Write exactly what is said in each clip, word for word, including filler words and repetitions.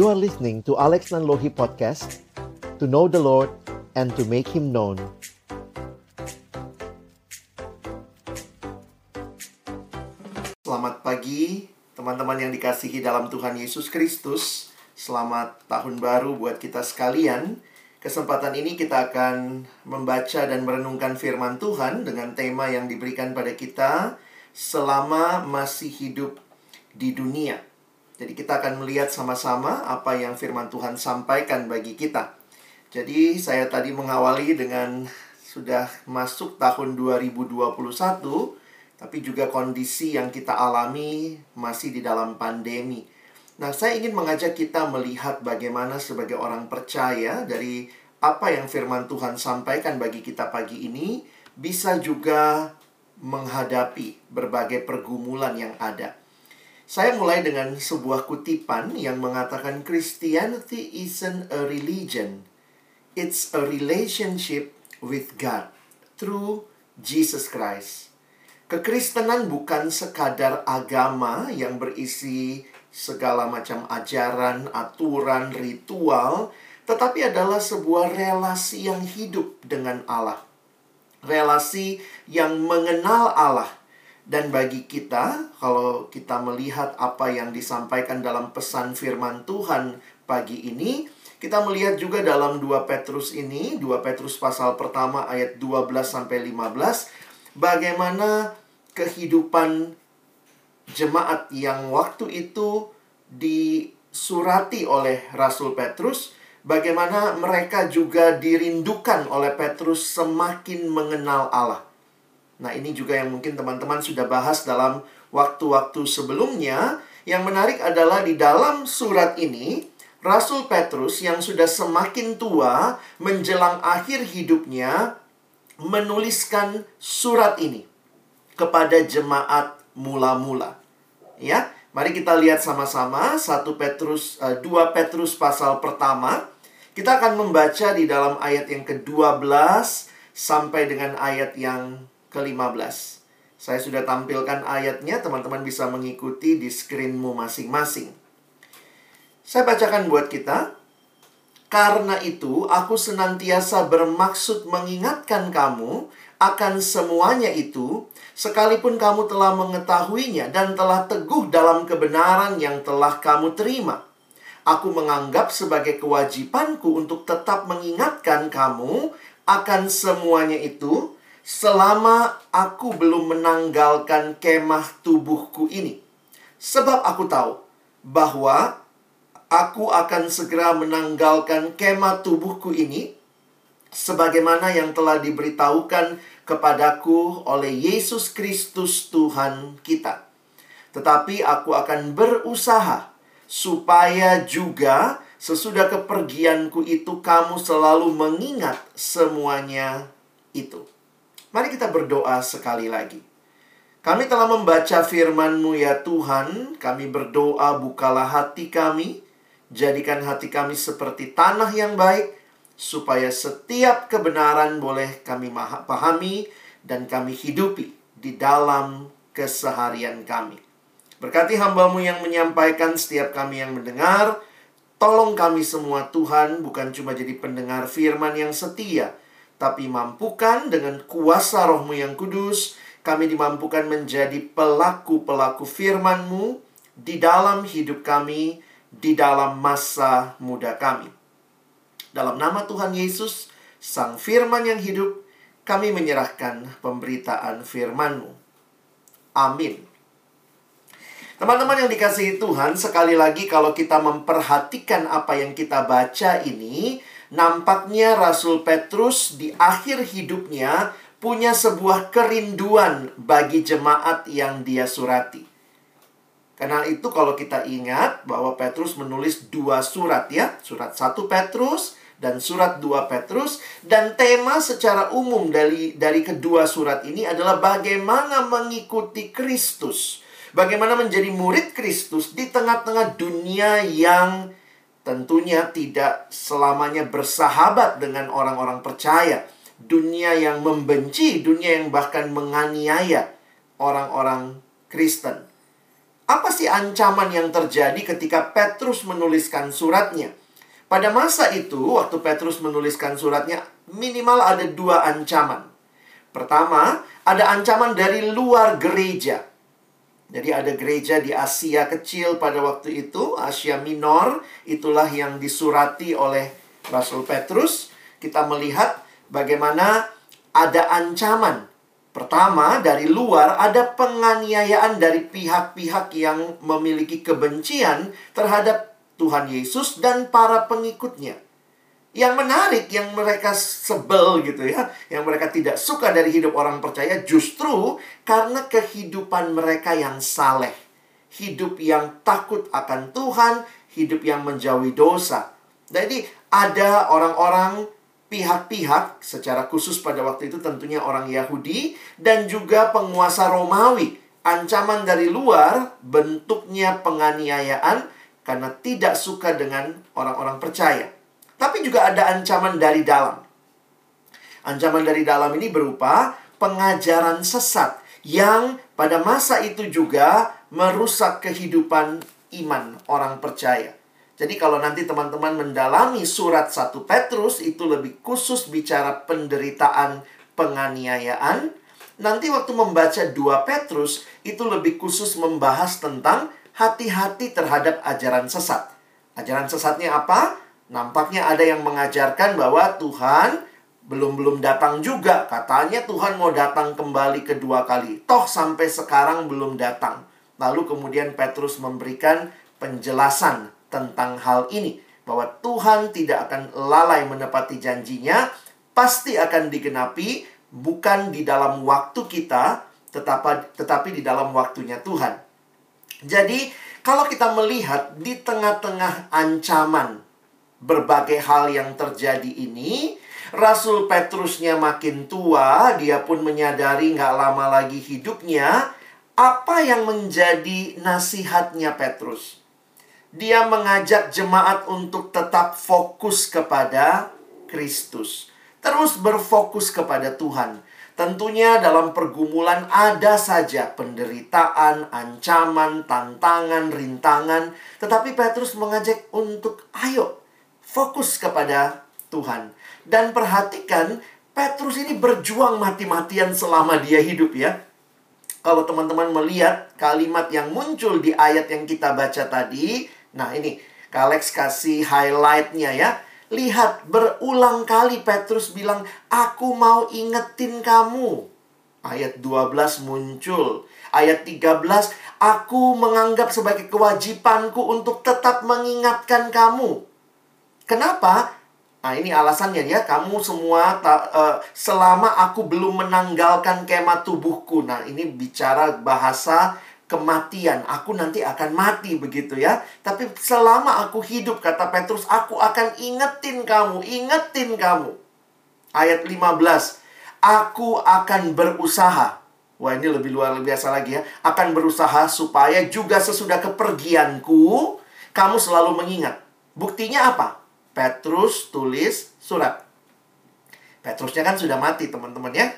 You are listening to Alex Nanlohi Podcast, to know the Lord and to make Him known. Selamat pagi, teman-teman yang dikasihi dalam Tuhan Yesus Kristus. Selamat tahun baru buat kita sekalian. Kesempatan ini kita akan membaca dan merenungkan firman Tuhan dengan tema yang diberikan pada kita selama masih hidup di dunia. Jadi kita akan melihat sama-sama apa yang firman Tuhan sampaikan bagi kita. Jadi saya tadi mengawali dengan sudah masuk tahun dua ribu dua puluh satu, tapi juga kondisi yang kita alami masih di dalam pandemi. Nah, saya ingin mengajak kita melihat bagaimana sebagai orang percaya dari apa yang firman Tuhan sampaikan bagi kita pagi ini, bisa juga menghadapi berbagai pergumulan yang ada. Saya mulai dengan sebuah kutipan yang mengatakan, "Christianity isn't a religion. It's a relationship with God through Jesus Christ." Kekristenan bukan sekadar agama yang berisi segala macam ajaran, aturan, ritual, tetapi adalah sebuah relasi yang hidup dengan Allah. Relasi yang mengenal Allah. Dan bagi kita, kalau kita melihat apa yang disampaikan dalam pesan firman Tuhan pagi ini, kita melihat juga dalam dua Petrus ini, dua Petrus pasal pertama ayat dua belas sampai lima belas, bagaimana kehidupan jemaat yang waktu itu disurati oleh Rasul Petrus, bagaimana mereka juga dirindukan oleh Petrus semakin mengenal Allah. Nah, ini juga yang mungkin teman-teman sudah bahas dalam waktu-waktu sebelumnya. Yang menarik adalah di dalam surat ini, Rasul Petrus yang sudah semakin tua menjelang akhir hidupnya menuliskan surat ini kepada jemaat mula-mula. Ya, mari kita lihat sama-sama satu Petrus dua Petrus pasal pertama. Kita akan membaca di dalam ayat yang kedua belas sampai dengan ayat yang kelima belas. Saya sudah tampilkan ayatnya, teman-teman bisa mengikuti di screenmu masing-masing. Saya bacakan buat kita. "Karena itu, aku senantiasa bermaksud mengingatkan kamu akan semuanya itu, sekalipun kamu telah mengetahuinya dan telah teguh dalam kebenaran yang telah kamu terima. Aku menganggap sebagai kewajibanku untuk tetap mengingatkan kamu akan semuanya itu, selama aku belum menanggalkan kemah tubuhku ini. Sebab aku tahu bahwa aku akan segera menanggalkan kemah tubuhku ini, sebagaimana yang telah diberitahukan kepadaku oleh Yesus Kristus Tuhan kita. Tetapi aku akan berusaha supaya juga sesudah kepergianku itu kamu selalu mengingat semuanya itu." Mari kita berdoa sekali lagi. Kami telah membaca firman-Mu ya Tuhan. Kami berdoa, bukalah hati kami. Jadikan hati kami seperti tanah yang baik, supaya setiap kebenaran boleh kami pahami dan kami hidupi di dalam keseharian kami. Berkati hamba-Mu yang menyampaikan, setiap kami yang mendengar. Tolong kami semua Tuhan, bukan cuma jadi pendengar firman yang setia, tapi mampukan dengan kuasa Roh-Mu yang kudus, kami dimampukan menjadi pelaku-pelaku firman-Mu di dalam hidup kami, di dalam masa muda kami. Dalam nama Tuhan Yesus, Sang Firman yang hidup, kami menyerahkan pemberitaan firman-Mu. Amin. Teman-teman yang dikasihi Tuhan, sekali lagi kalau kita memperhatikan apa yang kita baca ini, nampaknya Rasul Petrus di akhir hidupnya punya sebuah kerinduan bagi jemaat yang dia surati. Karena itu kalau kita ingat bahwa Petrus menulis dua surat ya, surat satu Petrus dan surat dua Petrus, dan tema secara umum dari dari kedua surat ini adalah bagaimana mengikuti Kristus, bagaimana menjadi murid Kristus di tengah-tengah dunia yang tentunya tidak selamanya bersahabat dengan orang-orang percaya. Dunia yang membenci, dunia yang bahkan menganiaya orang-orang Kristen. Apa sih ancaman yang terjadi ketika Petrus menuliskan suratnya? Pada masa itu, waktu Petrus menuliskan suratnya, minimal ada dua ancaman. Pertama, ada ancaman dari luar gereja. Jadi ada gereja di Asia kecil pada waktu itu, Asia Minor, itulah yang disurati oleh Rasul Petrus. Kita melihat bagaimana ada ancaman. Pertama, dari luar ada penganiayaan dari pihak-pihak yang memiliki kebencian terhadap Tuhan Yesus dan para pengikutnya. Yang menarik, yang mereka sebel gitu ya, yang mereka tidak suka dari hidup orang percaya justru karena kehidupan mereka yang saleh. Hidup yang takut akan Tuhan, hidup yang menjauhi dosa. Jadi ada orang-orang, pihak-pihak secara khusus pada waktu itu tentunya orang Yahudi dan juga penguasa Romawi. Ancaman dari luar bentuknya penganiayaan karena tidak suka dengan orang-orang percaya. Tapi juga ada ancaman dari dalam. Ancaman dari dalam ini berupa pengajaran sesat yang pada masa itu juga merusak kehidupan iman orang percaya. Jadi kalau nanti teman-teman mendalami surat satu Petrus itu lebih khusus bicara penderitaan, penganiayaan. Nanti waktu membaca dua Petrus itu lebih khusus membahas tentang hati-hati terhadap ajaran sesat. Ajaran sesatnya apa? Nampaknya ada yang mengajarkan bahwa Tuhan belum-belum datang juga. Katanya Tuhan mau datang kembali kedua kali. Toh sampai sekarang belum datang. Lalu kemudian Petrus memberikan penjelasan tentang hal ini. Bahwa Tuhan tidak akan lalai menepati janjinya. Pasti akan digenapi bukan di dalam waktu kita, tetapi di dalam waktunya Tuhan. Jadi kalau kita melihat di tengah-tengah ancaman berbagai hal yang terjadi ini, Rasul Petrusnya makin tua, dia pun menyadari nggak lama lagi hidupnya. Apa yang menjadi nasihatnya Petrus? Dia mengajak jemaat untuk tetap fokus kepada Kristus. Terus berfokus kepada Tuhan. Tentunya dalam pergumulan ada saja penderitaan, ancaman, tantangan, rintangan. Tetapi Petrus mengajak untuk ayo fokus kepada Tuhan. Dan perhatikan, Petrus ini berjuang mati-matian selama dia hidup ya. Kalau teman-teman melihat kalimat yang muncul di ayat yang kita baca tadi. Nah ini, Alex kasih highlight-nya ya. Lihat, berulang kali Petrus bilang, aku mau ingetin kamu. Ayat dua belas muncul. Ayat tiga belas, aku menganggap sebagai kewajibanku untuk tetap mengingatkan kamu. Kenapa? Nah ini alasannya ya, kamu semua ta, uh, selama aku belum menanggalkan kemah tubuhku. Nah ini bicara bahasa kematian, aku nanti akan mati begitu ya. Tapi selama aku hidup, kata Petrus, aku akan ingetin kamu, ingetin kamu. Ayat lima belas, aku akan berusaha. Wah ini lebih luar biasa lagi ya. Akan berusaha supaya juga sesudah kepergianku, kamu selalu mengingat. Buktinya apa? Petrus tulis surat. Petrusnya kan sudah mati teman-teman ya.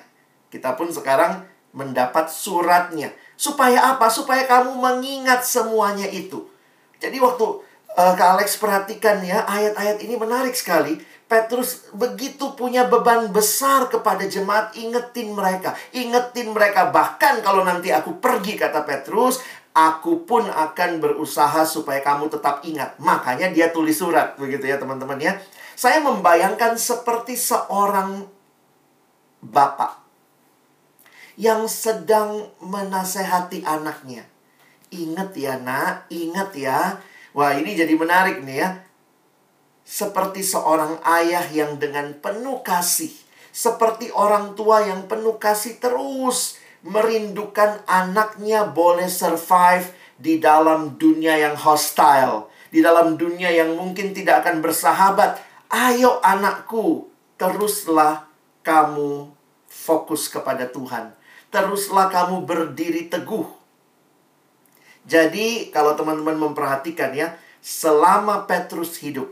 Kita pun sekarang mendapat suratnya. Supaya apa? Supaya kamu mengingat semuanya itu. Jadi waktu uh, Kak Alex perhatikan ya, ayat-ayat ini menarik sekali. Petrus begitu punya beban besar kepada jemaat, ingetin mereka. Ingetin mereka, bahkan kalau nanti aku pergi, kata Petrus, aku pun akan berusaha supaya kamu tetap ingat. Makanya dia tulis surat, begitu ya teman-teman ya. Saya membayangkan seperti seorang bapak yang sedang menasehati anaknya. Ingat ya nak, ingat ya. Wah ini jadi menarik nih ya. Seperti seorang ayah yang dengan penuh kasih, seperti orang tua yang penuh kasih terus merindukan anaknya boleh survive di dalam dunia yang hostile, di dalam dunia yang mungkin tidak akan bersahabat. Ayo anakku, teruslah kamu fokus kepada Tuhan. Teruslah kamu berdiri teguh. Jadi kalau teman-teman memperhatikan ya, selama Petrus hidup,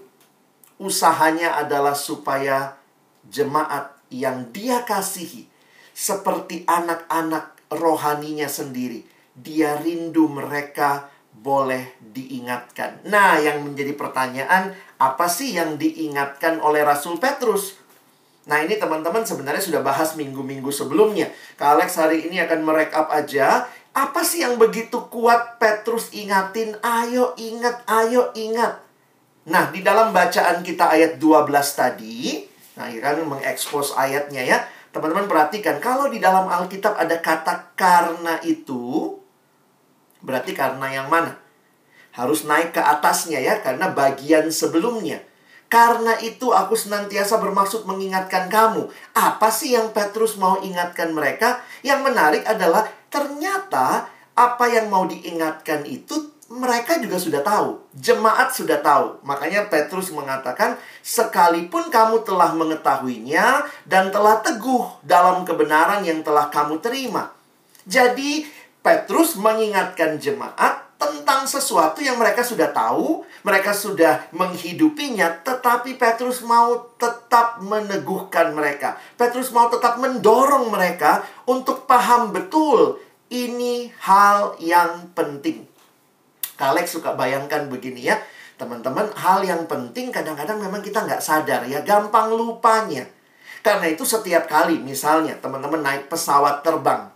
usahanya adalah supaya jemaat yang dia kasihi seperti anak-anak rohaninya sendiri. dia rindu mereka boleh diingatkan. Nah, yang menjadi pertanyaan, apa sih yang diingatkan oleh Rasul Petrus? Nah, ini teman-teman sebenarnya sudah bahas minggu-minggu sebelumnya. Kak Alex hari ini akan merekap aja. Apa sih yang begitu kuat Petrus ingatin? Ayo ingat, ayo ingat. Nah, di dalam bacaan kita ayat dua belas tadi, nah, kan mengekspos ayatnya ya. Teman-teman perhatikan, kalau di dalam Alkitab ada kata karena itu, berarti karena yang mana? Harus naik ke atasnya ya, karena bagian sebelumnya. Karena itu aku senantiasa bermaksud mengingatkan kamu. Apa sih yang Petrus mau ingatkan mereka? Yang menarik adalah ternyata apa yang mau diingatkan itu mereka juga sudah tahu. Jemaat sudah tahu. Makanya Petrus mengatakan, sekalipun kamu telah mengetahuinya dan telah teguh dalam kebenaran yang telah kamu terima. Jadi Petrus mengingatkan jemaat tentang sesuatu yang mereka sudah tahu, mereka sudah menghidupinya, tetapi Petrus mau tetap meneguhkan mereka. Petrus mau tetap mendorong mereka untuk paham betul, ini hal yang penting. Alex suka bayangkan begini ya, teman-teman, hal yang penting kadang-kadang memang kita nggak sadar ya, gampang lupanya. Karena itu setiap kali, misalnya, teman-teman naik pesawat terbang.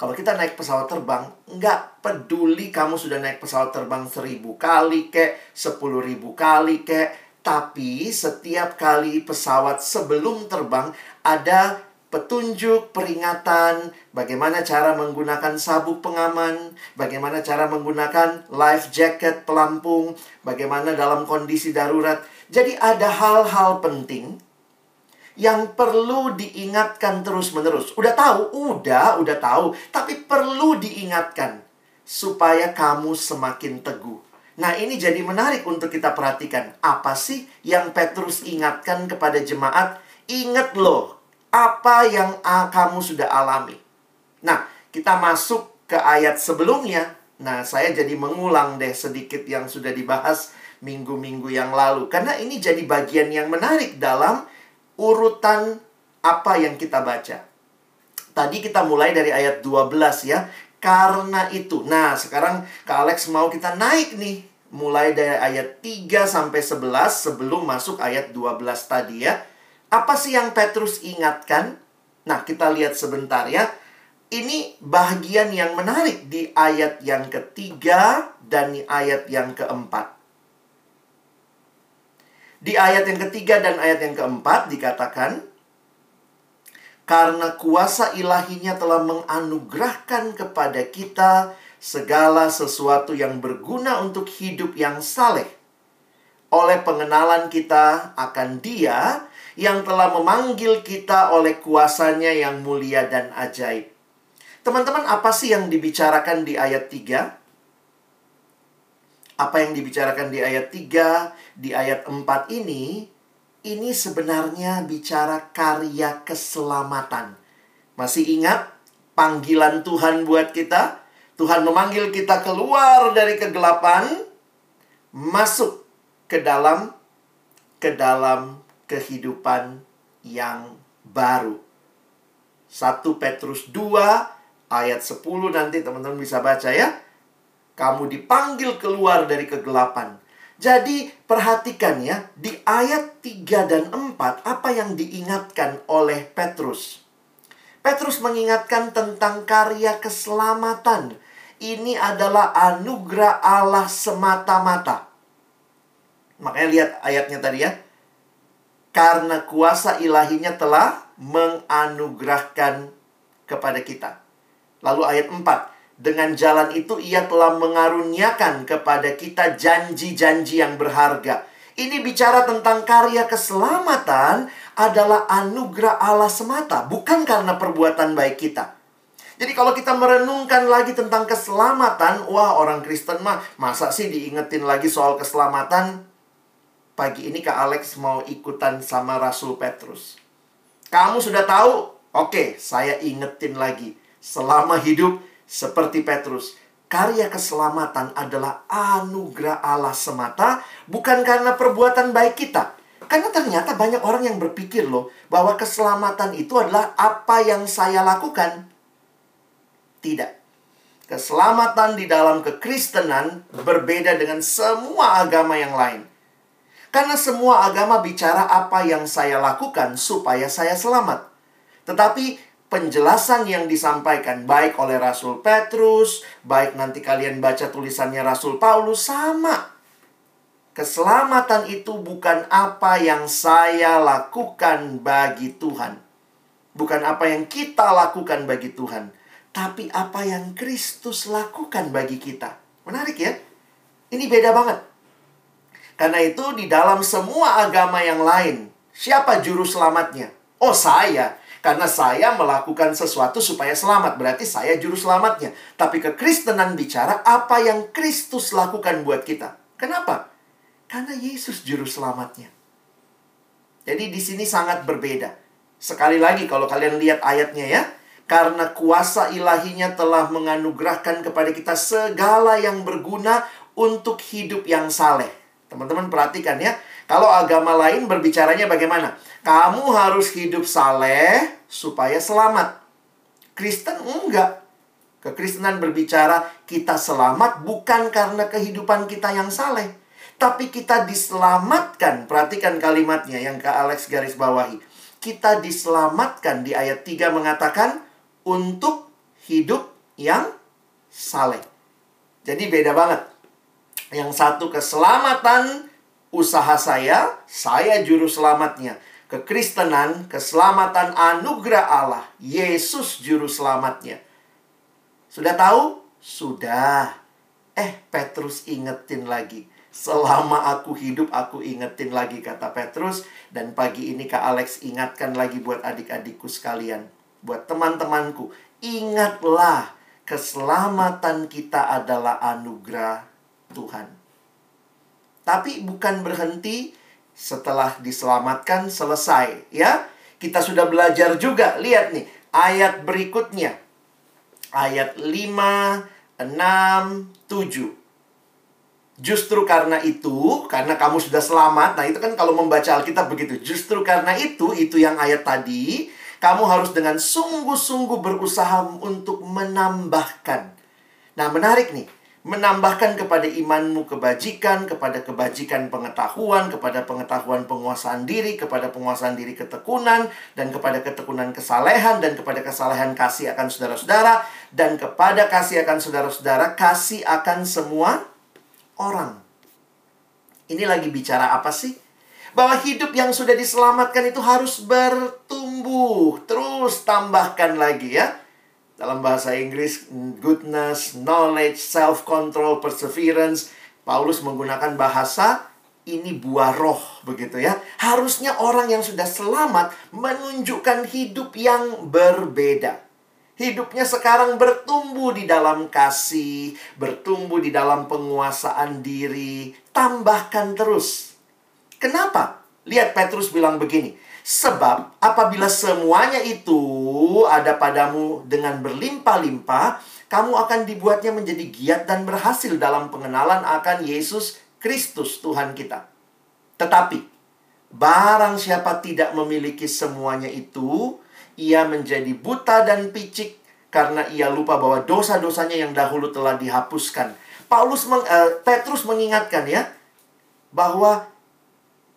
Kalau kita naik pesawat terbang, nggak peduli kamu sudah naik pesawat terbang seribu kali kek, sepuluh ribu kali kek. Tapi setiap kali pesawat sebelum terbang, ada petunjuk, peringatan, bagaimana cara menggunakan sabuk pengaman, bagaimana cara menggunakan life jacket, pelampung, bagaimana dalam kondisi darurat. Jadi ada hal-hal penting yang perlu diingatkan terus-menerus. Udah tahu, udah, udah tahu. Tapi perlu diingatkan supaya kamu semakin teguh. Nah, ini jadi menarik untuk kita perhatikan. Apa sih yang Petrus ingatkan kepada jemaat? Ingat loh, apa yang kamu sudah alami. Nah, kita masuk ke ayat sebelumnya. Nah, saya jadi mengulang deh sedikit yang sudah dibahas minggu-minggu yang lalu. Karena ini jadi bagian yang menarik dalam urutan apa yang kita baca. Tadi kita mulai dari ayat dua belas ya. Karena itu. Nah, sekarang Kak Alex mau kita naik nih. Mulai dari ayat tiga sampai sebelas sebelum masuk ayat dua belas tadi ya. Apa sih yang Petrus ingatkan? Nah, kita lihat sebentar ya. Ini bagian yang menarik di ayat yang ketiga dan di ayat yang keempat. Di ayat yang ketiga dan ayat yang keempat dikatakan, karena kuasa ilahinya telah menganugerahkan kepada kita segala sesuatu yang berguna untuk hidup yang saleh. Oleh pengenalan kita akan Dia yang telah memanggil kita oleh kuasanya yang mulia dan ajaib. Teman-teman, apa sih yang dibicarakan di ayat tiga? Apa yang dibicarakan di ayat tiga, di ayat empat ini, ini sebenarnya bicara karya keselamatan. Masih ingat panggilan Tuhan buat kita? Tuhan memanggil kita keluar dari kegelapan, masuk ke dalam, ke dalam kehidupan yang baru. satu Petrus dua, ayat sepuluh nanti teman-teman bisa baca ya. Kamu dipanggil keluar dari kegelapan. Jadi perhatikan ya, di ayat tiga dan empat apa yang diingatkan oleh Petrus. Petrus mengingatkan tentang karya keselamatan. Ini adalah anugerah Allah semata-mata. Makanya lihat ayatnya tadi ya. Karena kuasa ilahinya telah menganugerahkan kepada kita. Lalu ayat empat. Dengan jalan itu Ia telah mengaruniakan kepada kita janji-janji yang berharga. Ini bicara tentang karya keselamatan adalah anugerah Allah semata, bukan karena perbuatan baik kita. Jadi kalau kita merenungkan lagi tentang keselamatan, wah orang Kristen mah masa sih diingetin lagi soal keselamatan? Pagi ini Kak Alex mau ikutan sama Rasul Petrus. Kamu sudah tahu? Oke, saya ingetin lagi. Selama hidup seperti Petrus, karya keselamatan adalah anugerah Allah semata, bukan karena perbuatan baik kita. Karena ternyata banyak orang yang berpikir loh, bahwa keselamatan itu adalah apa yang saya lakukan. Tidak. Keselamatan di dalam kekristenan berbeda dengan semua agama yang lain. Karena semua agama bicara apa yang saya lakukan supaya saya selamat. Tetapi penjelasan yang disampaikan baik oleh Rasul Petrus, baik nanti kalian baca tulisannya Rasul Paulus, sama. Keselamatan itu bukan apa yang saya lakukan bagi Tuhan. Bukan apa yang kita lakukan bagi Tuhan. Tapi apa yang Kristus lakukan bagi kita. Menarik ya? Ini beda banget. Karena itu di dalam semua agama yang lain, siapa juru selamatnya? Oh, saya. Karena saya melakukan sesuatu supaya selamat, berarti saya juru selamatnya. Tapi kekristenan bicara apa yang Kristus lakukan buat kita. Kenapa? Karena Yesus juru selamatnya. Jadi di sini sangat berbeda. Sekali lagi kalau kalian lihat ayatnya ya. Karena kuasa ilahinya telah menganugerahkan kepada kita segala yang berguna untuk hidup yang saleh. Teman-teman perhatikan ya. Kalau agama lain berbicaranya bagaimana? Kamu harus hidup saleh supaya selamat. Kristen enggak. Kekristenan berbicara kita selamat bukan karena kehidupan kita yang saleh. Tapi kita diselamatkan. Perhatikan kalimatnya yang Kak Alex garis bawahi. Kita diselamatkan di ayat tiga mengatakan untuk hidup yang saleh. Jadi beda banget. Yang satu keselamatan usaha saya, saya juru selamatnya. Kekristenan, keselamatan anugerah Allah, Yesus juru selamatnya. Sudah tahu? Sudah. Eh, Petrus ingetin lagi. Selama aku hidup, aku ingetin lagi, kata Petrus. Dan pagi ini Kak Alex ingatkan lagi buat adik-adikku sekalian. Buat teman-temanku. Ingatlah, keselamatan kita adalah anugerah Tuhan. Tapi bukan berhenti setelah diselamatkan selesai, ya. Kita sudah belajar juga, lihat nih, ayat berikutnya. Ayat lima, enam, tujuh. Justru karena itu, karena kamu sudah selamat, nah itu kan kalau membaca Alkitab begitu. Justru karena itu, itu yang ayat tadi, kamu harus dengan sungguh-sungguh berusaha untuk menambahkan. Nah, menarik nih. Menambahkan kepada imanmu kebajikan, kepada kebajikan pengetahuan, kepada pengetahuan penguasaan diri, kepada penguasaan diri ketekunan, dan kepada ketekunan kesalehan, dan kepada kesalehan kasih akan saudara-saudara, dan kepada kasih akan saudara-saudara, kasih akan semua orang. Ini lagi bicara apa sih? Bahwa hidup yang sudah diselamatkan itu harus bertumbuh, terus tambahkan lagi ya. Dalam bahasa Inggris, goodness, knowledge, self-control, perseverance. Paulus menggunakan bahasa, ini buah roh, begitu ya. Harusnya orang yang sudah selamat menunjukkan hidup yang berbeda. Hidupnya sekarang bertumbuh di dalam kasih, bertumbuh di dalam penguasaan diri. Tambahkan terus. Kenapa? Lihat Petrus bilang begini. Sebab apabila semuanya itu ada padamu dengan berlimpah-limpah, kamu akan dibuatnya menjadi giat dan berhasil dalam pengenalan akan Yesus Kristus Tuhan kita. Tetapi, barang siapa tidak memiliki semuanya itu, ia menjadi buta dan picik karena ia lupa bahwa dosa-dosanya yang dahulu telah dihapuskan. Paulus meng, uh, Petrus mengingatkan ya, bahwa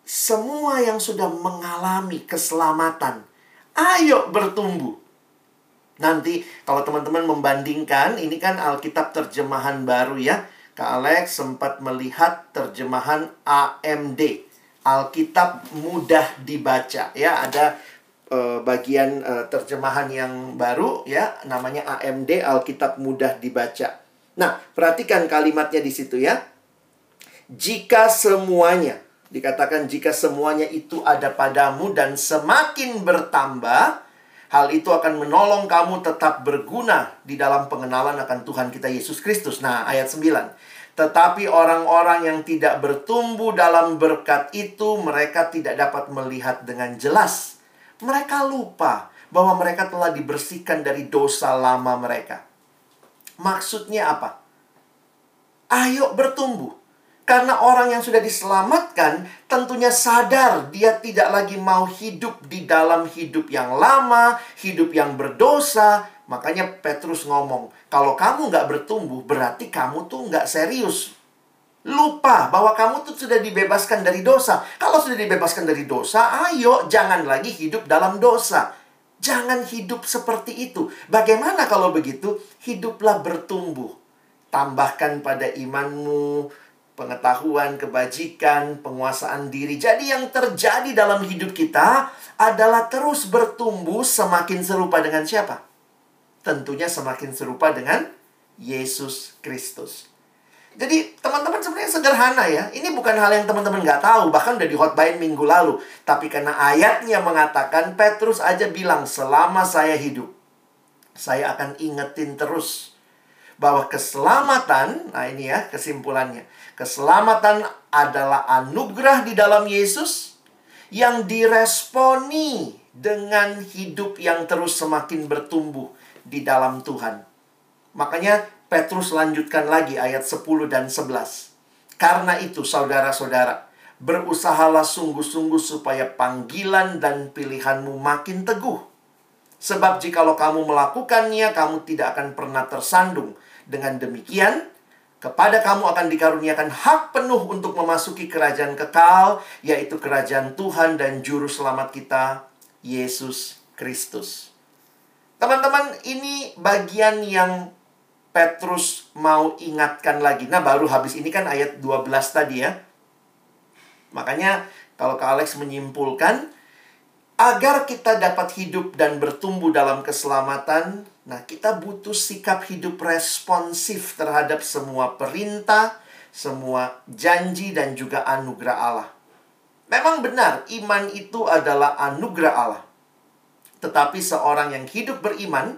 semua yang sudah mengalami keselamatan, ayo bertumbuh. Nanti kalau teman-teman membandingkan, ini kan Alkitab terjemahan baru ya. Kak Alex sempat melihat terjemahan A M D, Alkitab mudah dibaca ya. Ada eh, bagian eh, terjemahan yang baru ya, namanya A M D, Alkitab mudah dibaca. Nah, perhatikan kalimatnya di situ ya. Jika semuanya, dikatakan jika semuanya itu ada padamu dan semakin bertambah, hal itu akan menolong kamu tetap berguna di dalam pengenalan akan Tuhan kita Yesus Kristus. Nah, ayat sembilan. Tetapi orang-orang yang tidak bertumbuh dalam berkat itu, mereka tidak dapat melihat dengan jelas. Mereka lupa bahwa mereka telah dibersihkan dari dosa lama mereka. Maksudnya apa? Ayo bertumbuh. Karena orang yang sudah diselamatkan tentunya sadar dia tidak lagi mau hidup di dalam hidup yang lama, hidup yang berdosa, Makanya Petrus ngomong, kalau kamu nggak bertumbuh, berarti kamu tuh nggak serius. Lupa bahwa kamu tuh sudah dibebaskan dari dosa. Kalau sudah dibebaskan dari dosa, ayo jangan lagi hidup dalam dosa. Jangan hidup seperti itu. Bagaimana kalau begitu? Hiduplah bertumbuh. Tambahkan pada imanmu, pengetahuan, kebajikan, penguasaan diri. Jadi yang terjadi dalam hidup kita adalah terus bertumbuh semakin serupa dengan siapa? Tentunya semakin serupa dengan Yesus Kristus. Jadi teman-teman sebenarnya sederhana ya. Ini bukan hal yang teman-teman nggak tahu. Bahkan udah dihotbain minggu lalu. Tapi karena ayatnya mengatakan, Petrus aja bilang, selama saya hidup, saya akan ingetin terus bahwa keselamatan, nah ini ya kesimpulannya, keselamatan adalah anugerah di dalam Yesus yang diresponi dengan hidup yang terus semakin bertumbuh di dalam Tuhan. Makanya Petrus lanjutkan lagi ayat sepuluh dan sebelas. Karena itu saudara-saudara, berusahalah sungguh-sungguh supaya panggilan dan pilihanmu makin teguh. Sebab jikalau kamu melakukannya, kamu tidak akan pernah tersandung. Dengan demikian, kepada kamu akan dikaruniakan hak penuh untuk memasuki kerajaan kekal, yaitu kerajaan Tuhan dan Juru Selamat kita, Yesus Kristus. Teman-teman, ini bagian yang Petrus mau ingatkan lagi. Nah, baru habis ini kan ayat dua belas tadi ya. Makanya kalau Kak Alex menyimpulkan, agar kita dapat hidup dan bertumbuh dalam keselamatan, nah kita butuh sikap hidup responsif terhadap semua perintah, semua janji, dan juga anugerah Allah. Memang benar, iman itu adalah anugerah Allah. Tetapi seorang yang hidup beriman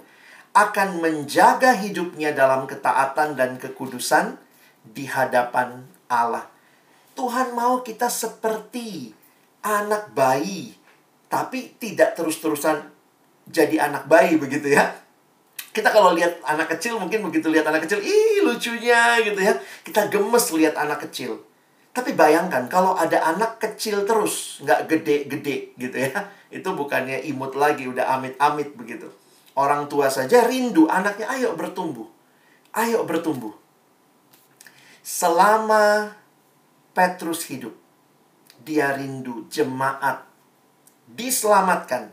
akan menjaga hidupnya dalam ketaatan dan kekudusan di hadapan Allah. Tuhan mau kita seperti anak bayi, tapi tidak terus-terusan jadi anak bayi begitu ya. Kita kalau lihat anak kecil, mungkin begitu lihat anak kecil, ih lucunya gitu ya. Kita gemes lihat anak kecil. Tapi bayangkan kalau ada anak kecil terus, nggak gede-gede gitu ya. Itu bukannya imut lagi, udah amit-amit begitu. Orang tua saja rindu anaknya, ayo bertumbuh. Ayo bertumbuh. Selama Petrus hidup, dia rindu jemaat diselamatkan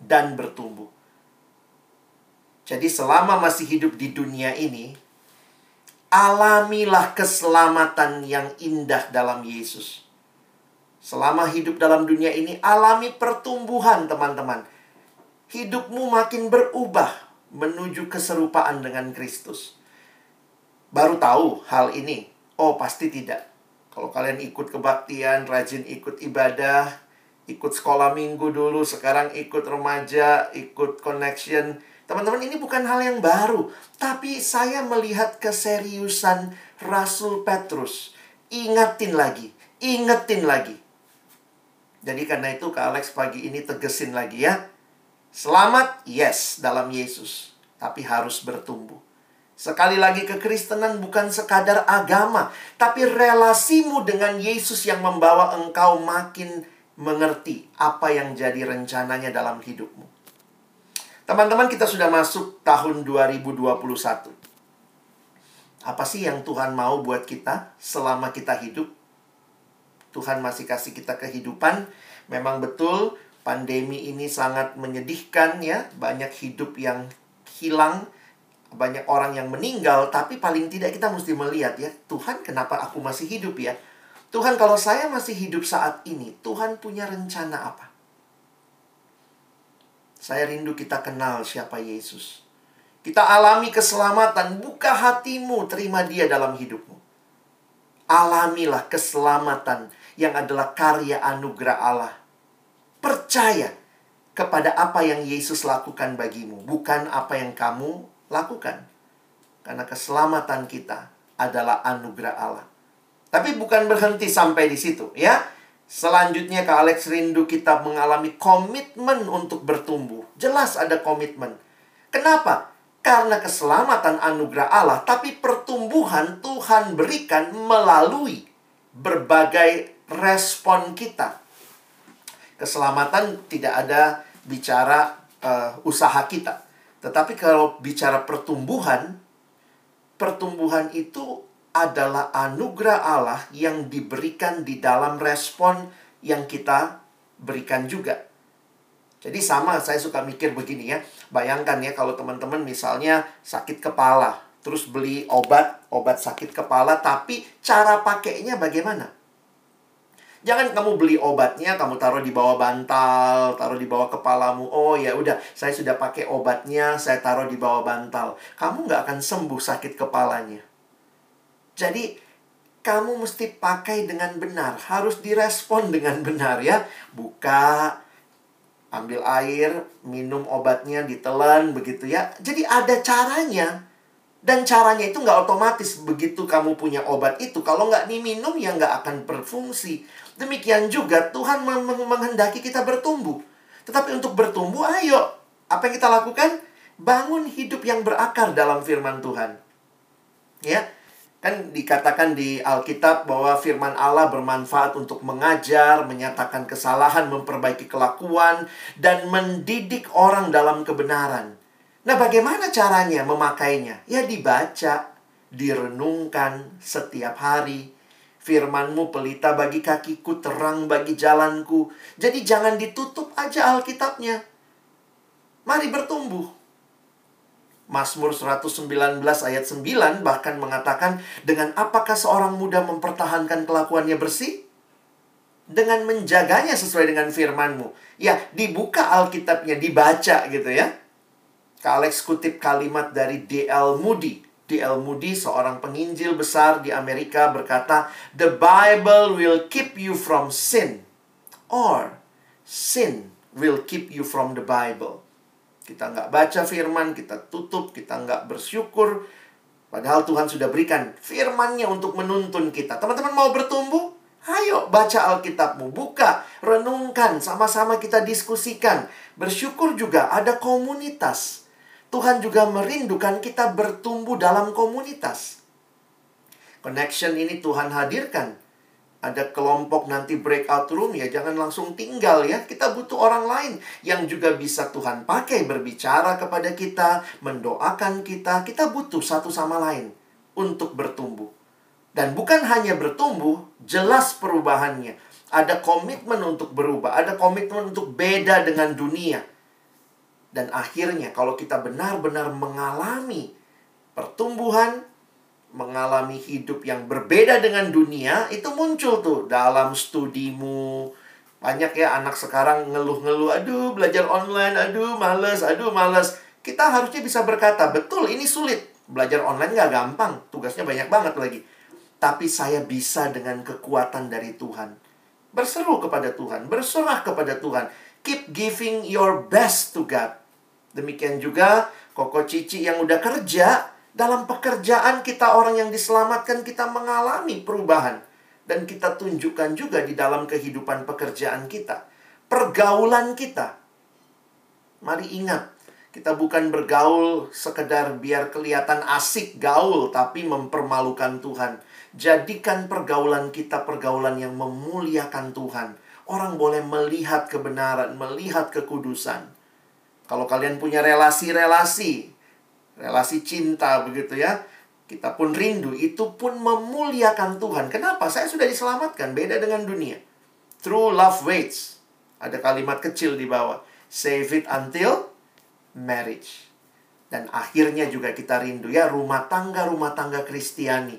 dan bertumbuh. Jadi selama masih hidup di dunia ini, alamilah keselamatan yang indah dalam Yesus. Selama hidup dalam dunia ini, alami pertumbuhan teman-teman. Hidupmu makin berubah menuju keserupaan dengan Kristus. Baru tahu hal ini? Oh, pasti tidak. Kalau kalian ikut kebaktian, rajin ikut ibadah, ikut sekolah minggu dulu, sekarang ikut remaja, ikut connection. Teman-teman, ini bukan hal yang baru. Tapi saya melihat keseriusan Rasul Petrus. Ingetin lagi, ingetin lagi. Jadi karena itu Kak Alex pagi ini tegesin lagi ya. Selamat, yes, dalam Yesus. Tapi harus bertumbuh. Sekali lagi, kekristenan bukan sekadar agama. Tapi relasimu dengan Yesus yang membawa engkau makin mengerti apa yang jadi rencananya dalam hidupmu. Teman-teman, kita sudah masuk tahun dua ribu dua puluh satu. Apa sih yang Tuhan mau buat kita selama kita hidup? Tuhan masih kasih kita kehidupan. Memang betul, pandemi ini sangat menyedihkan ya. Banyak hidup yang hilang, banyak orang yang meninggal. Tapi paling tidak kita mesti melihat ya, Tuhan kenapa aku masih hidup ya? Tuhan kalau saya masih hidup saat ini, Tuhan punya rencana apa? Saya rindu kita kenal siapa Yesus. Kita alami keselamatan. Buka hatimu, terima dia dalam hidupmu. Alamilah keselamatan yang adalah karya anugerah Allah. Percaya kepada apa yang Yesus lakukan bagimu, bukan apa yang kamu lakukan. Karena keselamatan kita adalah anugerah Allah. Tapi bukan berhenti sampai di situ, ya. Selanjutnya Kak Alex rindu kita mengalami komitmen untuk bertumbuh. Jelas ada komitmen. Kenapa? Karena keselamatan anugerah Allah, tapi pertumbuhan Tuhan berikan melalui berbagai respon kita. Keselamatan tidak ada bicara uh, usaha kita. Tetapi kalau bicara pertumbuhan, pertumbuhan itu adalah anugerah Allah yang diberikan di dalam respon yang kita berikan juga. Jadi sama, saya suka mikir begini ya. Bayangkan ya kalau teman-teman misalnya sakit kepala, terus beli obat, obat sakit kepala, tapi cara pakainya bagaimana? Jangan kamu beli obatnya, kamu taruh di bawah bantal, taruh di bawah kepalamu. Oh ya udah, saya sudah pakai obatnya, saya taruh di bawah bantal. Kamu nggak akan sembuh sakit kepalanya. Jadi, kamu mesti pakai dengan benar, harus direspon dengan benar ya. Buka, ambil air, minum obatnya, ditelan, begitu ya. Jadi ada caranya. Dan caranya itu nggak otomatis begitu kamu punya obat itu. Kalau nggak diminum, ya nggak akan berfungsi. Demikian juga Tuhan menghendaki kita bertumbuh. Tetapi untuk bertumbuh, ayo. Apa yang kita lakukan? Bangun hidup yang berakar dalam firman Tuhan. Ya. Kan dikatakan di Alkitab bahwa firman Allah bermanfaat untuk mengajar, menyatakan kesalahan, memperbaiki kelakuan, dan mendidik orang dalam kebenaran. Nah, bagaimana caranya memakainya? Ya, dibaca, direnungkan setiap hari. Firman-Mu pelita bagi kakiku, terang bagi jalanku. Jadi jangan ditutup aja Alkitabnya. Mari bertumbuh. Mazmur seratus sembilan belas ayat sembilan bahkan mengatakan, dengan apakah seorang muda mempertahankan kelakuannya bersih? Dengan menjaganya sesuai dengan firman-Mu. Ya, dibuka Alkitabnya, dibaca gitu ya. Kak Alex kutip kalimat dari D L Moody. D L Moody, seorang penginjil besar di Amerika, berkata, "The Bible will keep you from sin, or sin will keep you from the Bible." Kita nggak baca firman, kita tutup, kita nggak bersyukur. Padahal Tuhan sudah berikan firman-Nya untuk menuntun kita. Teman-teman mau bertumbuh? Ayo baca Alkitabmu, buka, renungkan, sama-sama kita diskusikan. Bersyukur juga ada komunitas. Tuhan juga merindukan kita bertumbuh dalam komunitas. Connection ini Tuhan hadirkan. Ada kelompok nanti breakout room ya, jangan langsung tinggal ya. Kita butuh orang lain yang juga bisa Tuhan pakai berbicara kepada kita, mendoakan kita. Kita butuh satu sama lain untuk bertumbuh. Dan bukan hanya bertumbuh, jelas perubahannya. Ada komitmen untuk berubah, ada komitmen untuk beda dengan dunia. Dan akhirnya kalau kita benar-benar mengalami pertumbuhan, mengalami hidup yang berbeda dengan dunia, itu muncul tuh dalam studimu. Banyak ya anak sekarang ngeluh-ngeluh, aduh belajar online, aduh males, aduh males. Kita harusnya bisa berkata, betul ini sulit. Belajar online gak gampang, tugasnya banyak banget lagi. Tapi saya bisa dengan kekuatan dari Tuhan. Berseru kepada Tuhan, berserah kepada Tuhan. Keep giving your best to God. Demikian juga Koko Cici yang udah kerja, dalam pekerjaan kita, orang yang diselamatkan, kita mengalami perubahan. Dan kita tunjukkan juga di dalam kehidupan pekerjaan kita. Pergaulan kita. Mari ingat, kita bukan bergaul sekedar biar kelihatan asik gaul, tapi mempermalukan Tuhan. Jadikan pergaulan kita pergaulan yang memuliakan Tuhan. Orang boleh melihat kebenaran, melihat kekudusan. Kalau kalian punya relasi-relasi, relasi cinta begitu ya, kita pun rindu, itu pun memuliakan Tuhan. Kenapa? Saya sudah diselamatkan, beda dengan dunia. True love waits. Ada kalimat kecil di bawah, save it until marriage. Dan akhirnya juga kita rindu ya, rumah tangga-rumah tangga Kristiani.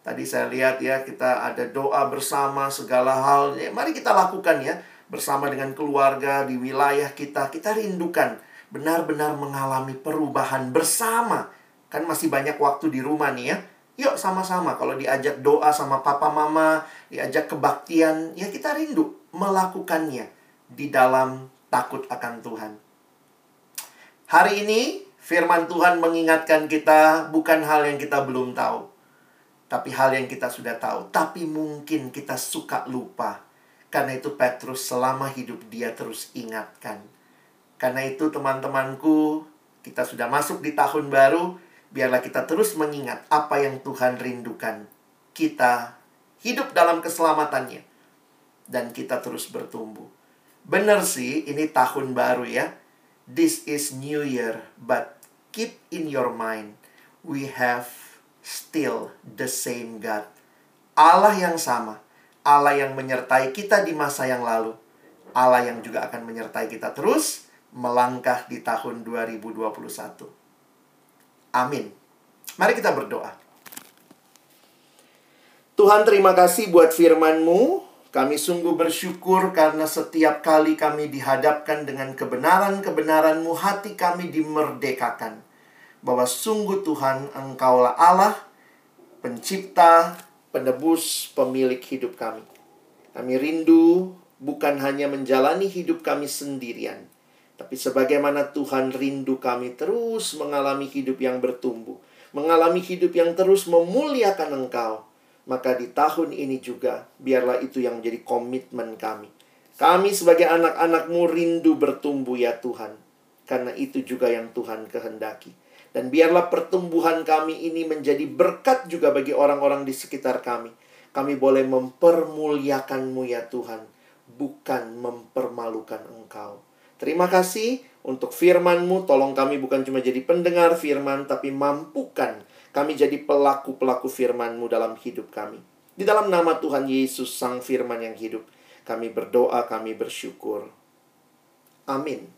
Tadi saya lihat ya, kita ada doa bersama segala hal ya, mari kita lakukan ya, bersama dengan keluarga, di wilayah kita. Kita rindukan benar-benar mengalami perubahan bersama. Kan masih banyak waktu di rumah nih ya. Yuk sama-sama, kalau diajak doa sama papa mama, diajak kebaktian, ya kita rindu melakukannya di dalam takut akan Tuhan. Hari ini firman Tuhan mengingatkan kita, bukan hal yang kita belum tahu, tapi hal yang kita sudah tahu. Tapi mungkin kita suka lupa. Karena itu Petrus selama hidup dia terus ingatkan. Karena itu teman-temanku, kita sudah masuk di tahun baru, biarlah kita terus mengingat apa yang Tuhan rindukan. Kita hidup dalam keselamatannya, dan kita terus bertumbuh. Benar sih, ini tahun baru ya. This is new year, but keep in your mind, we have still the same God. Allah yang sama, Allah yang menyertai kita di masa yang lalu, Allah yang juga akan menyertai kita terus melangkah di tahun dua ribu dua puluh satu. Amin. Mari kita berdoa. Tuhan, terima kasih buat firman-Mu. Kami sungguh bersyukur karena setiap kali kami dihadapkan dengan kebenaran-kebenaran-Mu, hati kami dimerdekakan. Bahwa sungguh Tuhan, Engkaulah Allah, pencipta, penebus, pemilik hidup kami. Kami rindu bukan hanya menjalani hidup kami sendirian, tapi sebagaimana Tuhan rindu kami terus mengalami hidup yang bertumbuh, mengalami hidup yang terus memuliakan Engkau. Maka di tahun ini juga, biarlah itu yang menjadi komitmen kami. Kami sebagai anak-anak-Mu rindu bertumbuh ya Tuhan. Karena itu juga yang Tuhan kehendaki. Dan biarlah pertumbuhan kami ini menjadi berkat juga bagi orang-orang di sekitar kami. Kami boleh mempermuliakan-Mu ya Tuhan, bukan mempermalukan Engkau. Terima kasih untuk firman-Mu. Tolong kami bukan cuma jadi pendengar firman, tapi mampukan kami jadi pelaku-pelaku firman-Mu dalam hidup kami. Di dalam nama Tuhan Yesus, Sang Firman yang hidup, kami berdoa, kami bersyukur. Amin.